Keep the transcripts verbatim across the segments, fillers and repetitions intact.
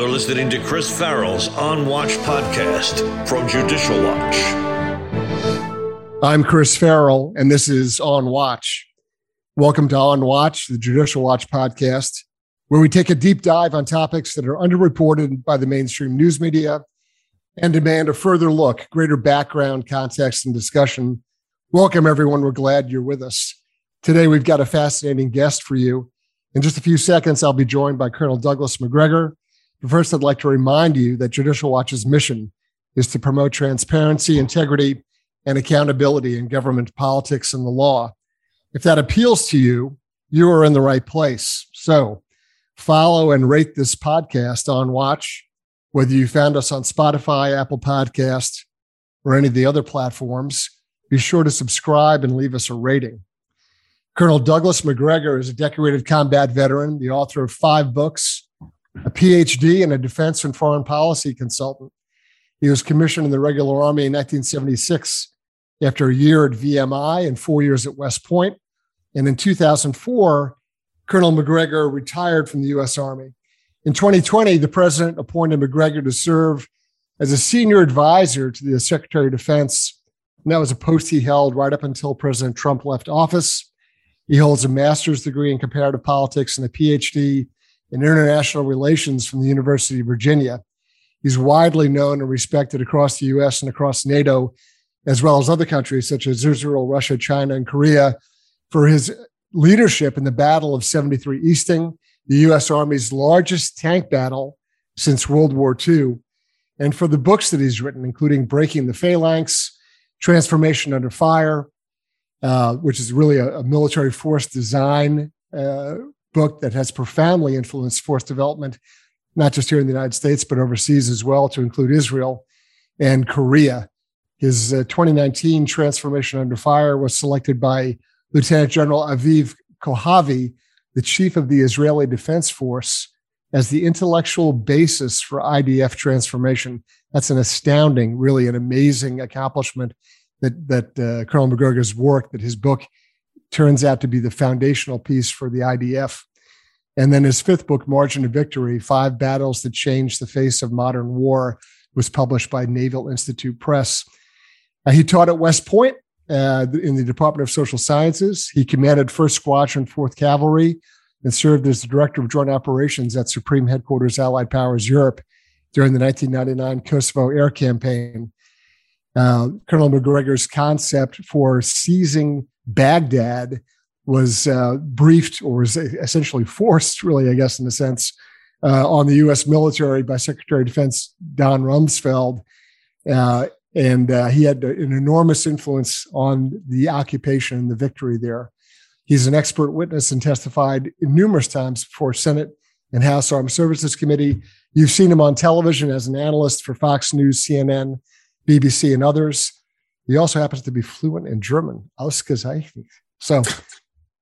You're listening to Chris Farrell's On Watch podcast from Judicial Watch. I'm Chris Farrell, and this is On Watch. Welcome to On Watch, the Judicial Watch podcast, where we take a deep dive on topics that are underreported by the mainstream news media and demand a further look, greater background, context, and discussion. Welcome, everyone. We're glad you're with us. Today, we've got a fascinating guest for you. In just a few seconds, I'll be joined by Colonel Douglas MacGregor. But first, I'd like to remind you that Judicial Watch's mission is to promote transparency, integrity, and accountability in government politics and the law. If that appeals to you, you are in the right place. So follow and rate this podcast On Watch, whether you found us on Spotify, Apple Podcasts, or any of the other platforms. Be sure to subscribe and leave us a rating. Colonel Douglas MacGregor is a decorated combat veteran, the author of five books, a P H D, and a defense and foreign policy consultant. He was commissioned in the Regular Army in nineteen seventy-six after a year at V M I and four years at West Point. And in two thousand four, Colonel MacGregor retired from the U S. Army. In twenty twenty, the president appointed MacGregor to serve as a senior advisor to the Secretary of Defense. And that was a post he held right up until President Trump left office. He holds a master's degree in comparative politics and a P H D in international relations from the University of Virginia. He's widely known and respected across the U S and across NATO, as well as other countries such as Israel, Russia, China, and Korea, for his leadership in the Battle of seventy-three Easting, the U S. Army's largest tank battle since World War Two, and for the books that he's written, including Breaking the Phalanx, Transformation Under Fire, uh, which is really a, a military force design uh book that has profoundly influenced force development, not just here in the United States, but overseas as well, to include Israel and Korea. His uh, twenty nineteen Transformation Under Fire was selected by Lieutenant General Aviv Kohavi, the chief of the Israeli Defense Force, as the intellectual basis for I D F transformation. That's an astounding, really an amazing accomplishment that, that uh, Colonel MacGregor's work, that his book turns out to be the foundational piece for the I D F. And then his fifth book, Margin of Victory, Five Battles That Changed the Face of Modern War, was published by Naval Institute Press. Uh, he taught at West Point uh, in the Department of Social Sciences. He commanded first Squadron, fourth Cavalry, and served as the Director of Joint Operations at Supreme Headquarters Allied Powers Europe during the nineteen ninety-nine Kosovo Air Campaign. Uh, Colonel MacGregor's concept for seizing Baghdad was uh, briefed, or was essentially forced, really, I guess, in a sense, uh, on the U S military by Secretary of Defense Don Rumsfeld. Uh, and uh, he had an enormous influence on the occupation and the victory there. He's an expert witness and testified numerous times before Senate and House Armed Services Committee. You've seen him on television as an analyst for Fox News, C N N, B B C, and others. He also happens to be fluent in German. Ausgezeichnet. So,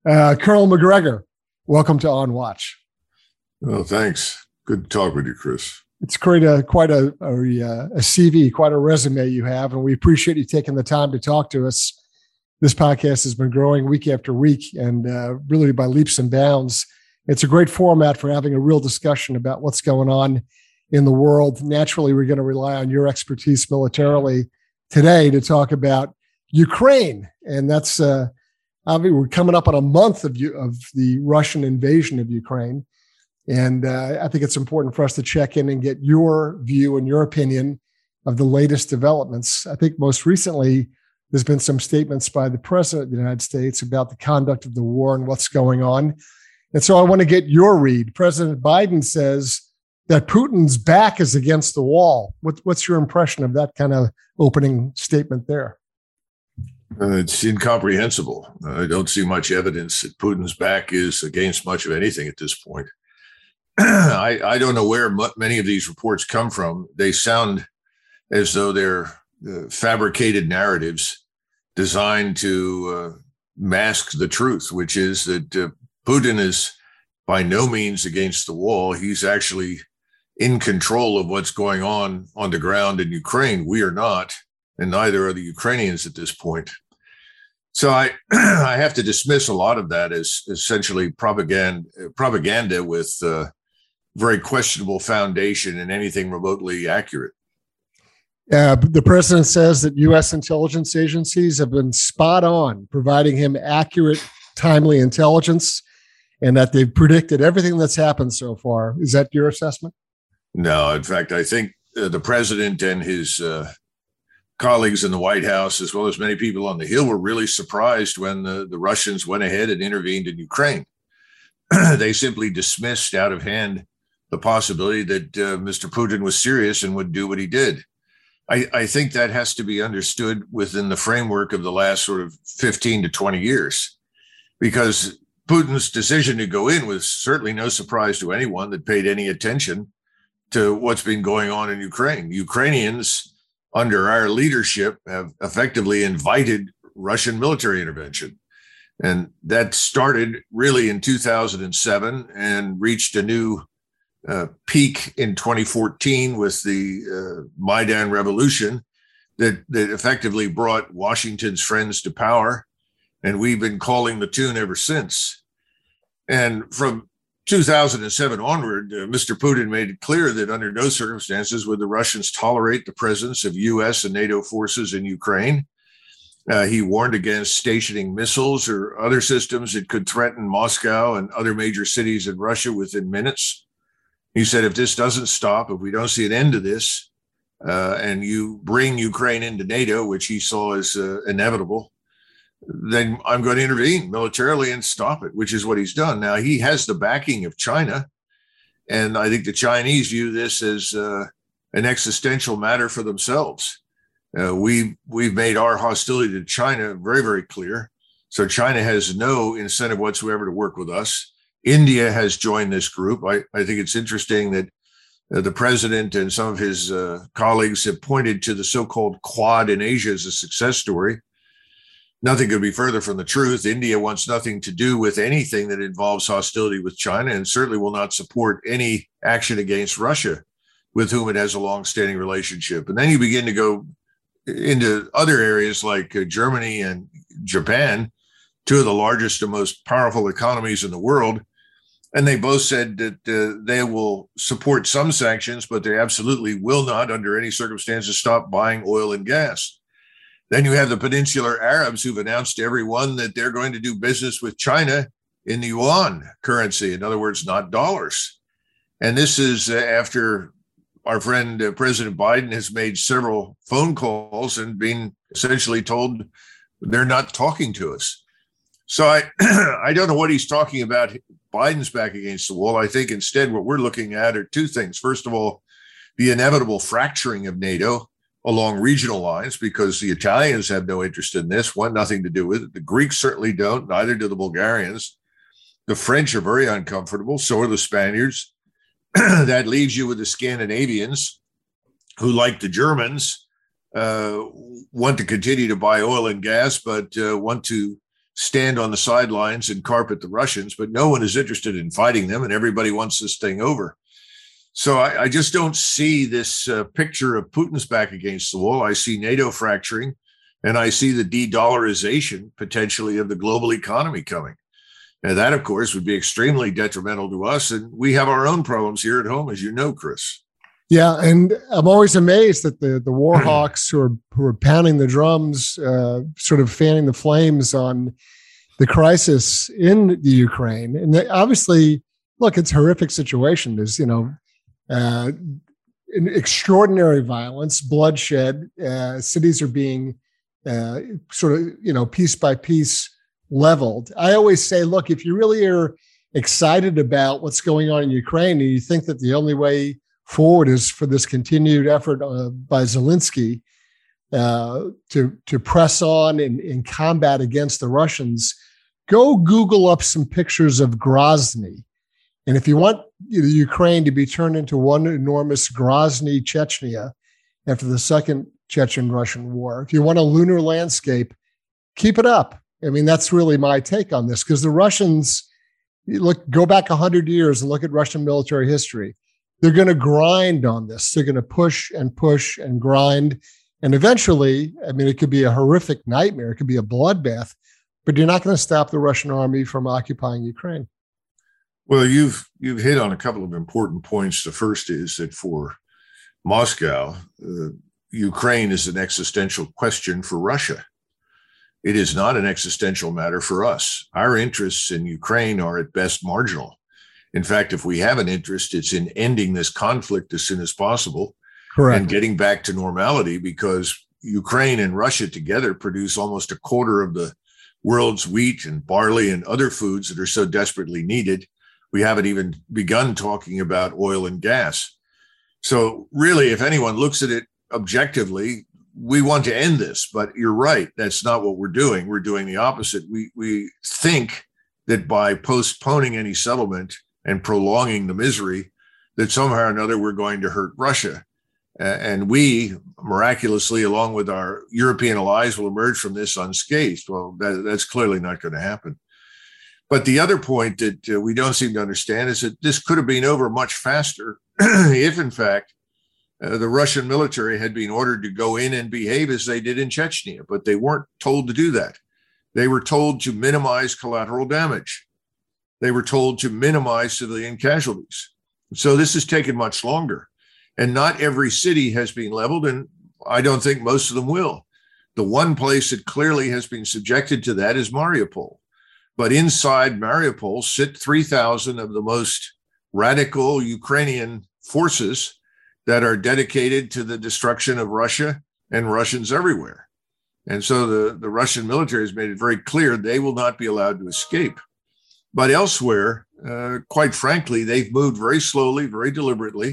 uh, Colonel MacGregor, welcome to On Watch. Oh, thanks. Good to talk with you, Chris. It's quite a quite a, a, a C V, quite a resume you have, and we appreciate you taking the time to talk to us. This podcast has been growing week after week, and uh, really by leaps and bounds. It's a great format for having a real discussion about what's going on in the world. Naturally, we're going to rely on your expertise militarily today to talk about Ukraine. And that's, uh, obviously, we're coming up on a month of, of the Russian invasion of Ukraine. And uh, I think it's important for us to check in and get your view and your opinion of the latest developments. I think most recently, there's been some statements by the President of the United States about the conduct of the war and what's going on. And so I want to get your read. President Biden says that Putin's back is against the wall. What, what's your impression of that kind of opening statement there? Uh, it's incomprehensible. Uh, I don't see much evidence that Putin's back is against much of anything at this point. I, I don't know where m- many of these reports come from. They sound as though they're uh, fabricated narratives designed to uh, mask the truth, which is that uh, Putin is by no means against the wall. He's actually in control of what's going on on the ground in Ukraine. We are not, and neither are the Ukrainians at this point. So I, I have to dismiss a lot of that as essentially propaganda, propaganda with uh, very questionable foundation in anything remotely accurate. Uh, the president says that U S intelligence agencies have been spot on, providing him accurate, timely intelligence, and that they've predicted everything that's happened so far. Is that your assessment? No. In fact, I think uh, the president and his uh, colleagues in the White House, as well as many people on the Hill, were really surprised when the, the Russians went ahead and intervened in Ukraine. They simply dismissed out of hand the possibility that uh, Mister Putin was serious and would do what he did. I, I think that has to be understood within the framework of the last sort of fifteen to twenty years, because Putin's decision to go in was certainly no surprise to anyone that paid any attention to what's been going on in Ukraine. Ukrainians, under our leadership, have effectively invited Russian military intervention. And that started really in two thousand seven and reached a new Uh, peak in twenty fourteen with the uh, Maidan revolution that, that effectively brought Washington's friends to power. And we've been calling the tune ever since. And from two thousand seven onward, uh, Mister Putin made it clear that under no circumstances would the Russians tolerate the presence of U S and NATO forces in Ukraine. Uh, he warned against stationing missiles or other systems that could threaten Moscow and other major cities in Russia within minutes. He said, if this doesn't stop, if we don't see an end to this, uh, and you bring Ukraine into NATO, which he saw as uh, inevitable, then I'm going to intervene militarily and stop it, which is what he's done. Now, he has the backing of China, and I think the Chinese view this as uh, an existential matter for themselves. Uh, we, we've made our hostility to China very, very clear. So China has no incentive whatsoever to work with us. India has joined this group. I, I think it's interesting that uh, the president and some of his uh, colleagues have pointed to the so-called Quad in Asia as a success story. Nothing could be further from the truth. India wants nothing to do with anything that involves hostility with China, and certainly will not support any action against Russia, with whom it has a long-standing relationship. And then you begin to go into other areas like uh, Germany and Japan, two of the largest and most powerful economies in the world. And they both said that uh, they will support some sanctions, but they absolutely will not, under any circumstances, stop buying oil and gas. Then you have the Peninsular Arabs, who've announced to everyone that they're going to do business with China in the yuan currency, in other words, not dollars. And this is uh, after our friend uh, President Biden has made several phone calls and been essentially told they're not talking to us. So I, I don't know what he's talking about. Biden's back against the wall. I think instead what we're looking at are two things. First of all, the inevitable fracturing of NATO along regional lines, because the Italians have no interest in this, want nothing to do with it. The Greeks certainly don't, neither do the Bulgarians. The French are very uncomfortable, so are the Spaniards. That leaves you with the Scandinavians, who, like the Germans, uh, want to continue to buy oil and gas, but uh, want to stand on the sidelines and carpet the Russians, but no one is interested in fighting them, and everybody wants this thing over. So I, I just don't see this uh, picture of Putin's back against the wall. I see NATO fracturing, and I see the de-dollarization potentially of the global economy coming. And that, of course, would be extremely detrimental to us, and we have our own problems here at home, as you know, Chris. Yeah, and I'm always amazed that the, the war hawks who are, who are pounding the drums, uh, sort of fanning the flames on the crisis in the Ukraine. And they, obviously, look, it's a horrific situation. There's, you know, uh, extraordinary violence, bloodshed. Uh, cities are being uh, sort of, you know, piece by piece leveled. I always say, look, if you really are excited about what's going on in Ukraine, and you think that the only way forward is for this continued effort uh, by Zelensky uh, to, to press on in, in combat against the Russians, go Google up some pictures of Grozny. And if you want the Ukraine to be turned into one enormous Grozny, Chechnya, after the second Chechen-Russian war, if you want a lunar landscape, keep it up. I mean, that's really my take on this, because the Russians, look, go back one hundred years and look at Russian military history. They're going to grind on this. They're going to push and push and grind. And eventually, I mean, it could be a horrific nightmare. It could be a bloodbath, but you're not going to stop the Russian army from occupying Ukraine. Well, you've you've hit on a couple of important points. The first is that for Moscow, uh, Ukraine is an existential question for Russia. It is not an existential matter for us. Our interests in Ukraine are at best marginal. In fact, if we have an interest, it's in ending this conflict as soon as possible. Correct. And getting back to normality, because Ukraine and Russia together produce almost a quarter of the world's wheat and barley and other foods that are so desperately needed. We haven't even begun talking about oil and gas. So really, if anyone looks at it objectively, we want to end this, but you're right. That's not what we're doing. We're doing the opposite. We we think that by postponing any settlement and prolonging the misery, that somehow or another we're going to hurt Russia. Uh, and we, miraculously, along with our European allies, will emerge from this unscathed. Well, that, that's clearly not going to happen. But the other point that uh, we don't seem to understand is that this could have been over much faster if, in fact, Uh, the Russian military had been ordered to go in and behave as they did in Chechnya, but they weren't told to do that. They were told to minimize collateral damage. They were told to minimize civilian casualties. So this has taken much longer. And not every city has been leveled, and I don't think most of them will. The one place that clearly has been subjected to that is Mariupol. But inside Mariupol sit three thousand of the most radical Ukrainian forces that are dedicated to the destruction of Russia and Russians everywhere. And so the, the Russian military has made it very clear they will not be allowed to escape. But elsewhere, uh, quite frankly, they've moved very slowly, very deliberately,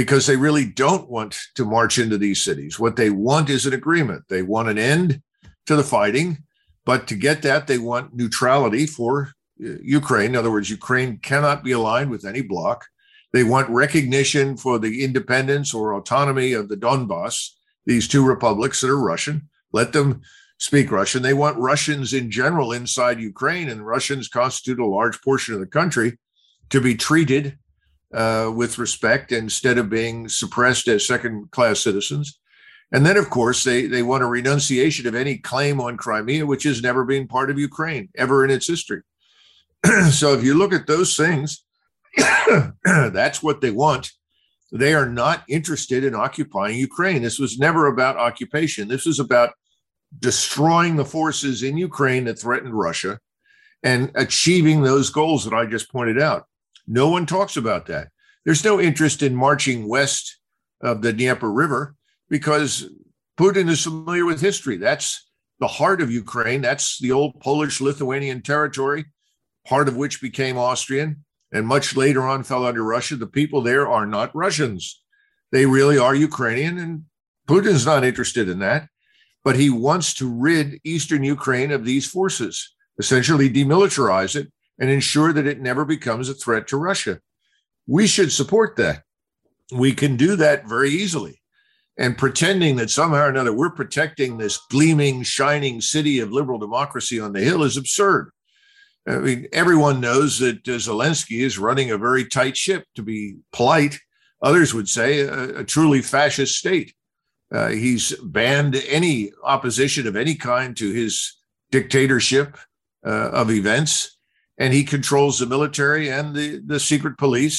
because they really don't want to march into these cities. What they want is an agreement. They want an end to the fighting, but to get that, they want neutrality for uh, Ukraine. In other words, Ukraine cannot be aligned with any bloc. They want recognition for the independence or autonomy of the Donbass, these two republics that are Russian. Let them speak Russian. They want Russians in general inside Ukraine, and Russians constitute a large portion of the country, to be treated uh, with respect instead of being suppressed as second-class citizens. And then, of course, they, they want a renunciation of any claim on Crimea, which has never been part of Ukraine, ever in its history. So if you look at those things, that's what they want. They are not interested in occupying Ukraine. This was never about occupation. This was about destroying the forces in Ukraine that threatened Russia and achieving those goals that I just pointed out. No one talks about that. There's no interest in marching west of the Dnieper River because Putin is familiar with history. That's the heart of Ukraine. That's the old Polish-Lithuanian territory, part of which became Austrian and much later on fell under Russia. The people there are not Russians. They really are Ukrainian, and Putin's not interested in that, but he wants to rid Eastern Ukraine of these forces, essentially demilitarize it and ensure that it never becomes a threat to Russia. We should support that. We can do that very easily. And pretending that somehow or another we're protecting this gleaming, shining city of liberal democracy on the hill is absurd. I mean, everyone knows that uh, Zelensky is running a very tight ship, to be polite. Others would say a, a truly fascist state. Uh, he's banned any opposition of any kind to his dictatorship uh, of events, and he controls the military and the, the secret police,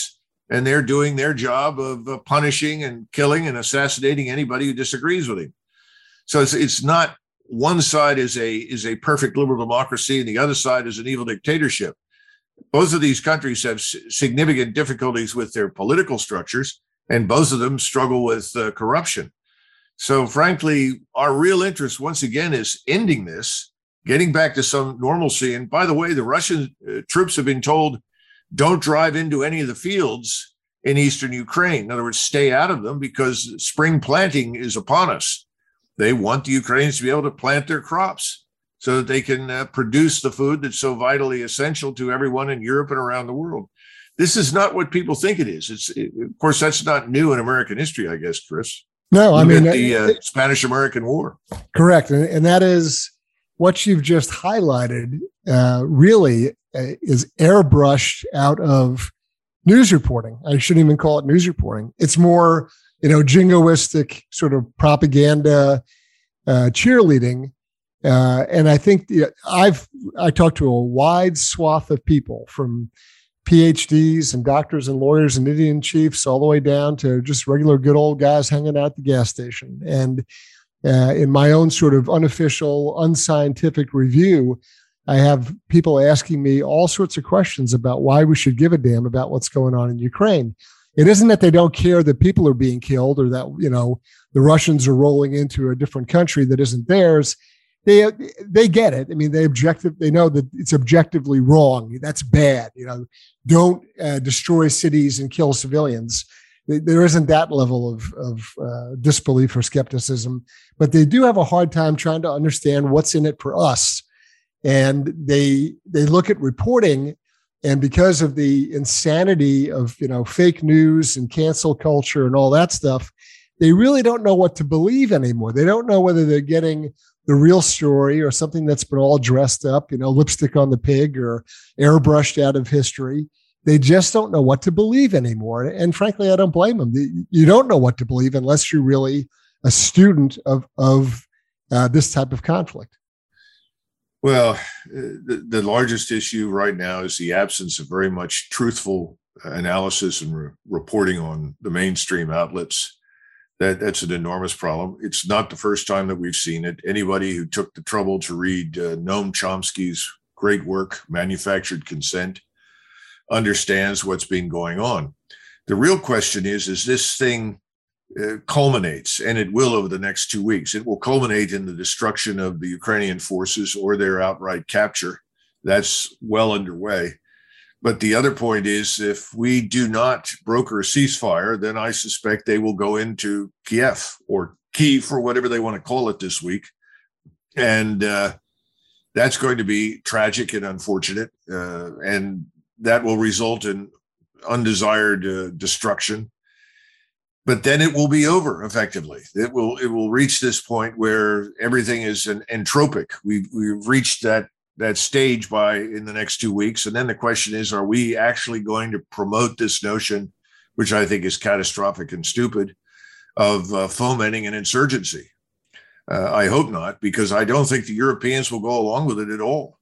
and they're doing their job of uh, punishing and killing and assassinating anybody who disagrees with him. So it's, it's not one side is a is a perfect liberal democracy and the other side is an evil dictatorship. Both of these countries have s- significant difficulties with their political structures, and both of them struggle with uh, corruption. So frankly, our real interest, once again, is ending this, getting back to some normalcy. And by the way, the Russian uh, troops have been told, don't drive into any of the fields in eastern Ukraine. In other words, stay out of them because spring planting is upon us. They want the Ukrainians to be able to plant their crops so that they can uh, produce the food that's so vitally essential to everyone in Europe and around the world. This is not what people think it is. It's, it, of course, that's not new in American history, I guess, Chris. No, I mean, the uh, Spanish-American War. Correct. And, and that is what you've just highlighted, uh, really uh, is airbrushed out of news reporting. I shouldn't even call it news reporting. It's more, you know, jingoistic sort of propaganda, uh, cheerleading. Uh, and I think you know, I've I talked to a wide swath of people from PhDs and doctors and lawyers and Indian chiefs all the way down to just regular good old guys hanging out at the gas station. And uh, in my own sort of unofficial, unscientific review, I have people asking me all sorts of questions about why we should give a damn about what's going on in Ukraine. It isn't that they don't care that people are being killed or that, you know, the Russians are rolling into a different country that isn't theirs. They they get it. I mean, they objective. They know that it's objectively wrong. That's bad. You know, don't uh, destroy cities and kill civilians. There isn't that level of of uh, disbelief or skepticism, but they do have a hard time trying to understand what's in it for us. And they they look at reporting, and because of the insanity of, you know, fake news and cancel culture and all that stuff, they really don't know what to believe anymore. They don't know whether they're getting the real story or something that's been all dressed up, you know, lipstick on the pig or airbrushed out of history. They just don't know what to believe anymore. And frankly, I don't blame them. You don't know what to believe unless you're really a student of, of uh, this type of conflict. Well, the, the largest issue right now is the absence of very much truthful analysis and re- reporting on the mainstream outlets. That, that's an enormous problem. It's not the first time that we've seen it. Anybody who took the trouble to read uh, Noam Chomsky's great work, Manufactured Consent, understands what's been going on. The real question is, is this thing uh, culminates, and it will over the next two weeks. It will culminate in the destruction of the Ukrainian forces or their outright capture. That's well underway. But the other point is, if we do not broker a ceasefire, then I suspect they will go into Kiev or Kyiv or whatever they want to call it this week. And uh, that's going to be tragic and unfortunate. Uh, and that will result in undesired uh, destruction. But then it will be over effectively. It will it will reach this point where everything is an entropic. We've, we've reached that that stage by in the next two weeks. And then the question is, are we actually going to promote this notion, which I think is catastrophic and stupid, of uh, fomenting an insurgency? Uh, I hope not, because I don't think the Europeans will go along with it at all.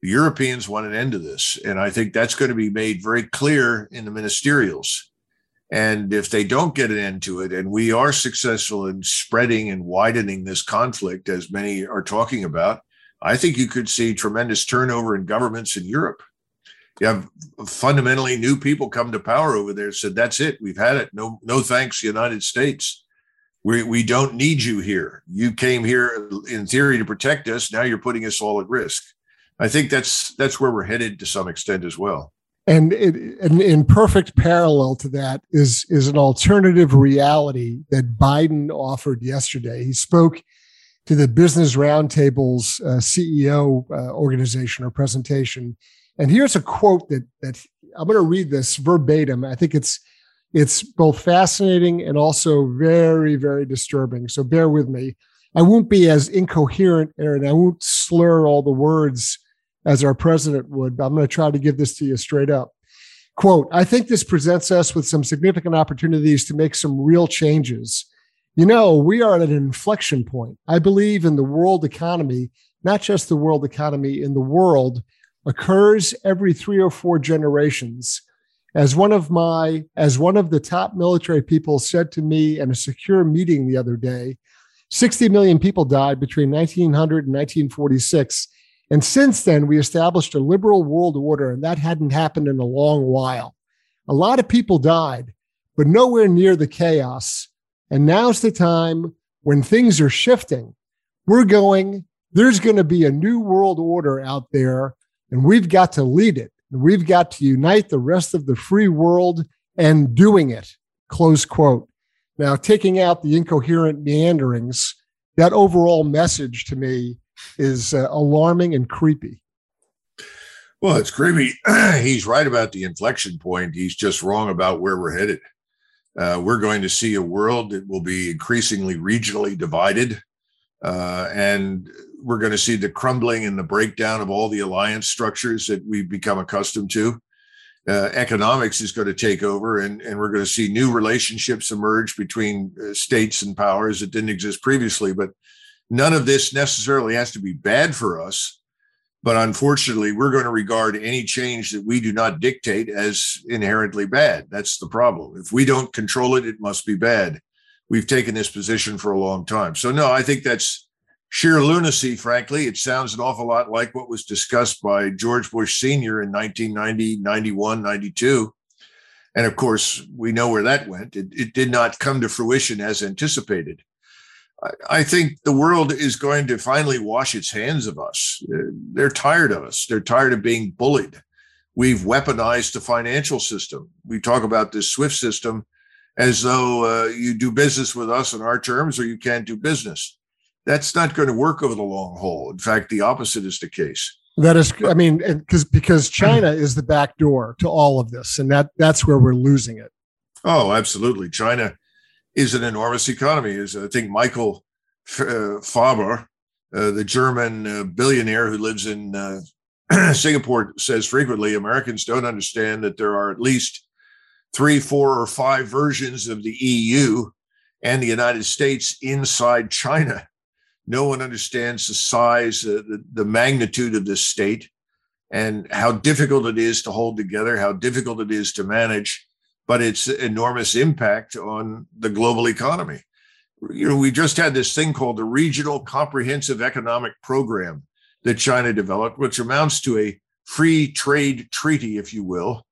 The Europeans want an end to this. And I think that's going to be made very clear in the ministerials. And if they don't get an end to it, and we are successful in spreading and widening this conflict, as many are talking about, I think you could see tremendous turnover in governments in Europe. You have fundamentally new people come to power over there, said, that's it. We've had it. No, no thanks, United States. We, we don't need you here. You came here in theory to protect us. Now you're putting us all at risk. I think that's that's where we're headed to some extent as well. And it, and in perfect parallel to that is, is an alternative reality that Biden offered yesterday. He spoke to the Business Roundtable's uh, C E O uh, organization or presentation. And here's a quote that, that I'm going to read this verbatim. I think it's it's both fascinating and also very, very disturbing. So bear with me. I won't be as incoherent, Aaron. I won't slur all the words as our president would, but I'm going to try to give this to you straight up. Quote, I think this presents us with some significant opportunities to make some real changes. You know, we are at an inflection point. I believe in the world economy, not just the world economy, in the world, occurs every three or four generations. As one of my, as one of the top military people said to me in a secure meeting the other day, sixty million people died between nineteen hundred and nineteen forty-six. And since then, we established a liberal world order, and that hadn't happened in a long while. A lot of people died, but nowhere near the chaos. And now's the time when things are shifting. We're going, there's going to be a new world order out there, and we've got to lead it. And we've got to unite the rest of the free world and doing it, close quote. Now, taking out the incoherent meanderings, that overall message to me is uh, alarming and creepy. Well, it's creepy. He's right about the inflection point. He's just wrong about where we're headed. Uh, we're going to see a world that will be increasingly regionally divided, uh, and we're going to see the crumbling and the breakdown of all the alliance structures that we've become accustomed to. Uh, economics is going to take over, and, and we're going to see new relationships emerge between uh, states and powers that didn't exist previously. But none of this necessarily has to be bad for us. But unfortunately, we're going to regard any change that we do not dictate as inherently bad. That's the problem. If we don't control it, it must be bad. We've taken this position for a long time. So, no, I think that's sheer lunacy, frankly. It sounds an awful lot like what was discussed by George Bush Senior in nineteen ninety, ninety-one, ninety-two. And, of course, we know where that went. It, it did not come to fruition as anticipated. I think the world is going to finally wash its hands of us. They're tired of us. They're tired of being bullied. We've weaponized the financial system. We talk about this SWIFT system as though uh, you do business with us on our terms or you can't do business. That's not going to work over the long haul. In fact, the opposite is the case. That is, I mean, because because China is the back door to all of this, and that that's where we're losing it. Oh, absolutely. China is an enormous economy. As I think Michael uh, Faber, uh, the German uh, billionaire who lives in uh, Singapore, says frequently, Americans don't understand that there are at least three, four, or five versions of the E U and the United States inside China. No one understands the size, uh, the, the magnitude of this state, and how difficult it is to hold together, how difficult it is to manage, but its enormous impact on the global economy. You know, we just had this thing called the Regional Comprehensive Economic Program that China developed, which amounts to a free trade treaty, if you will,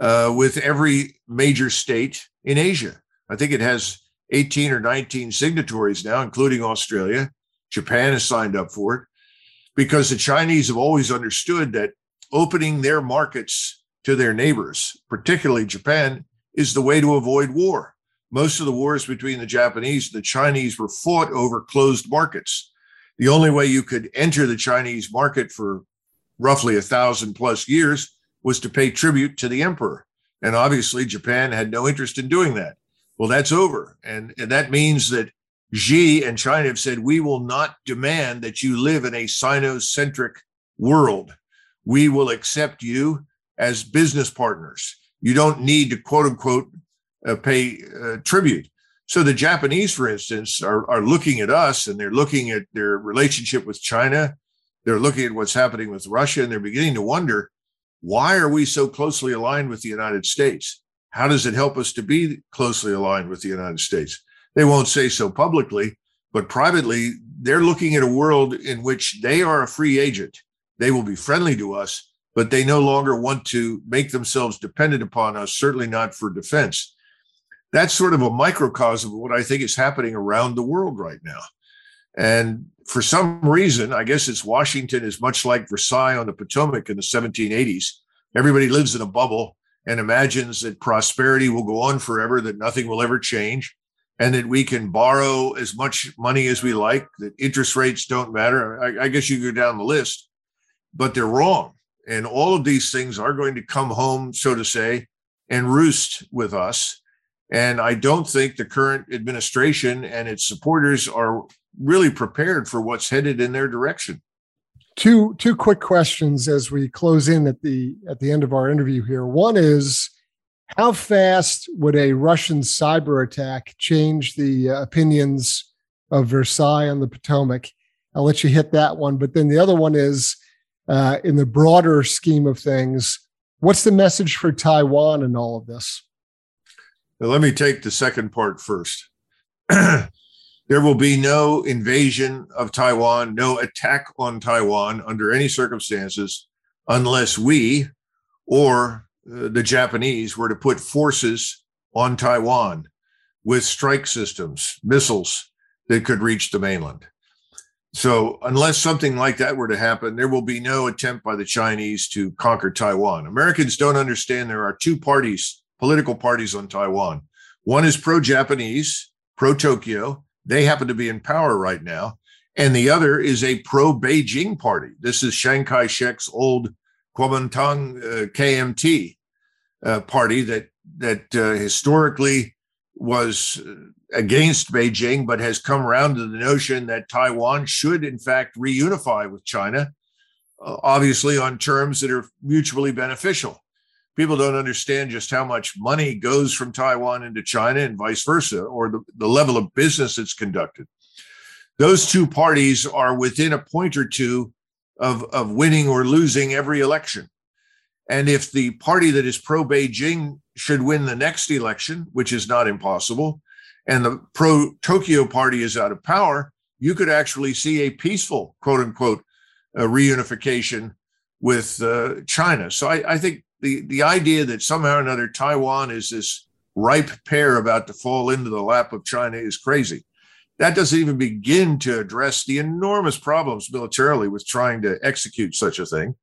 uh, with every major state in Asia. I think it has eighteen or nineteen signatories now, including Australia. Japan has signed up for it, because the Chinese have always understood that opening their markets to their neighbors, particularly Japan, is the way to avoid war. Most of the wars between the Japanese and the Chinese were fought over closed markets. The only way you could enter the Chinese market for roughly a thousand plus years was to pay tribute to the emperor. And obviously, Japan had no interest in doing that. Well, that's over. And, and that means that Xi and China have said, we will not demand that you live in a Sino-centric world. We will accept you as business partners. You don't need to, quote unquote, uh, pay uh, tribute. So the Japanese, for instance, are, are looking at us, and they're looking at their relationship with China. They're looking at what's happening with Russia, and they're beginning to wonder, why are we so closely aligned with the United States? How does it help us to be closely aligned with the United States? They won't say so publicly, but privately, they're looking at a world in which they are a free agent. They will be friendly to us, but they no longer want to make themselves dependent upon us, certainly not for defense. That's sort of a microcosm of what I think is happening around the world right now. And for some reason, I guess it's Washington is much like Versailles on the Potomac in the seventeen eighties. Everybody lives in a bubble and imagines that prosperity will go on forever, that nothing will ever change, and that we can borrow as much money as we like, that interest rates don't matter. I, I guess you go down the list, but they're wrong. And all of these things are going to come home, so to say, and roost with us. And I don't think the current administration and its supporters are really prepared for what's headed in their direction. Two two quick questions as we close in at the at the end of our interview here. One is, how fast would a Russian cyber attack change the uh, opinions of Versailles on the Potomac? I'll let you hit that one. But then the other one is, Uh, in the broader scheme of things, what's the message for Taiwan in all of this? Well, let me take the second part first. There will be no invasion of Taiwan, no attack on Taiwan under any circumstances, unless we or uh, the Japanese were to put forces on Taiwan with strike systems, missiles that could reach the mainland. So unless something like that were to happen, there will be no attempt by the Chinese to conquer Taiwan. Americans don't understand there are two parties, political parties on Taiwan. One is pro-Japanese, pro-Tokyo. They happen to be in power right now. And the other is a pro-Beijing party. This is Chiang Kai-shek's old Kuomintang uh, K M T uh, party that, that uh, historically was against Beijing, but has come around to the notion that Taiwan should, in fact, reunify with China, uh, obviously on terms that are mutually beneficial. People don't understand just how much money goes from Taiwan into China and vice versa, or the, the level of business that's conducted. Those two parties are within a point or two of, of winning or losing every election. And if the party that is pro-Beijing should win the next election, which is not impossible, and the pro-Tokyo party is out of power, you could actually see a peaceful, quote unquote, uh, reunification with uh, China. So I, I think the, the idea that somehow or another Taiwan is this ripe pear about to fall into the lap of China is crazy. That doesn't even begin to address the enormous problems militarily with trying to execute such a thing.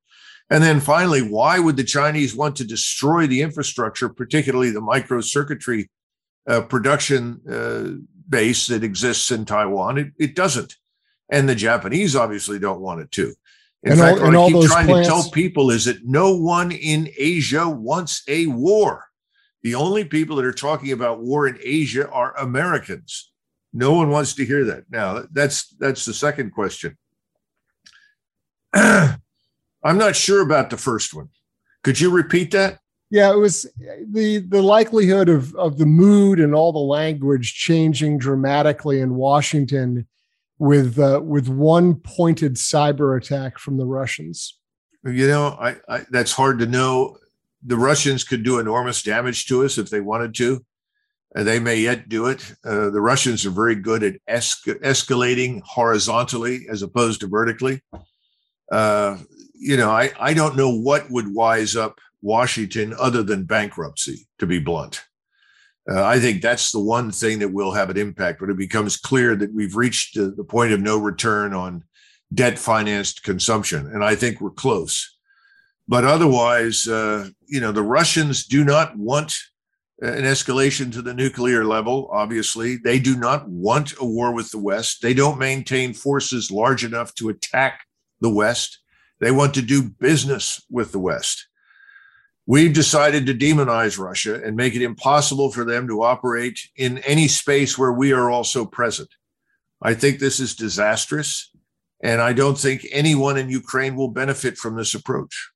And then finally, why would the Chinese want to destroy the infrastructure, particularly the microcircuitry uh, production uh, base that exists in Taiwan? It, it doesn't. And the Japanese obviously don't want it to. In and fact, all, what I keep trying plants- to tell people is that no one in Asia wants a war. The only people that are talking about war in Asia are Americans. No one wants to hear that. Now, that's that's the second question. I'm not sure about the first one. Could you repeat that? Yeah, it was the the likelihood of, of the mood and all the language changing dramatically in Washington with uh, with one pointed cyber attack from the Russians. You know, I, I, that's hard to know. The Russians could do enormous damage to us if they wanted to. They may yet do it. Uh, the Russians are very good at es- escalating horizontally as opposed to vertically. Uh, You know, I, I don't know what would wise up Washington other than bankruptcy, to be blunt. Uh, I think that's the one thing that will have an impact when it becomes clear that we've reached the, the point of no return on debt-financed consumption. And I think we're close. But otherwise, uh, you know, the Russians do not want an escalation to the nuclear level, obviously. They do not want a war with the West. They don't maintain forces large enough to attack the West. They want to do business with the West. We've decided to demonize Russia and make it impossible for them to operate in any space where we are also present. I think this is disastrous, and I don't think anyone in Ukraine will benefit from this approach.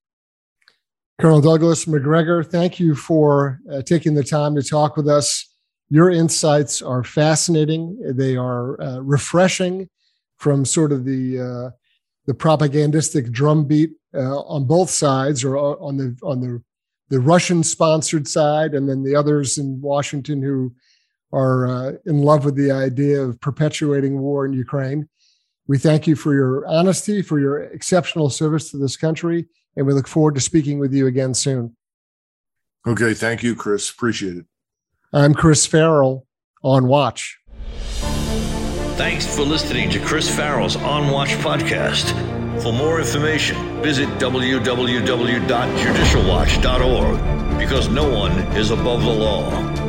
Colonel Douglas MacGregor, thank you for uh, taking the time to talk with us. Your insights are fascinating. They are uh, refreshing from sort of the... Uh, the propagandistic drumbeat uh, on both sides, or on the on the, the Russian-sponsored side, and then the others in Washington who are uh, in love with the idea of perpetuating war in Ukraine. We thank you for your honesty, for your exceptional service to this country, and we look forward to speaking with you again soon. Okay, thank you, Chris. Appreciate it. I'm Chris Farrell on Watch. Thanks for listening to Chris Farrell's On Watch podcast. For more information, visit w w w dot judicial watch dot org, because no one is above the law.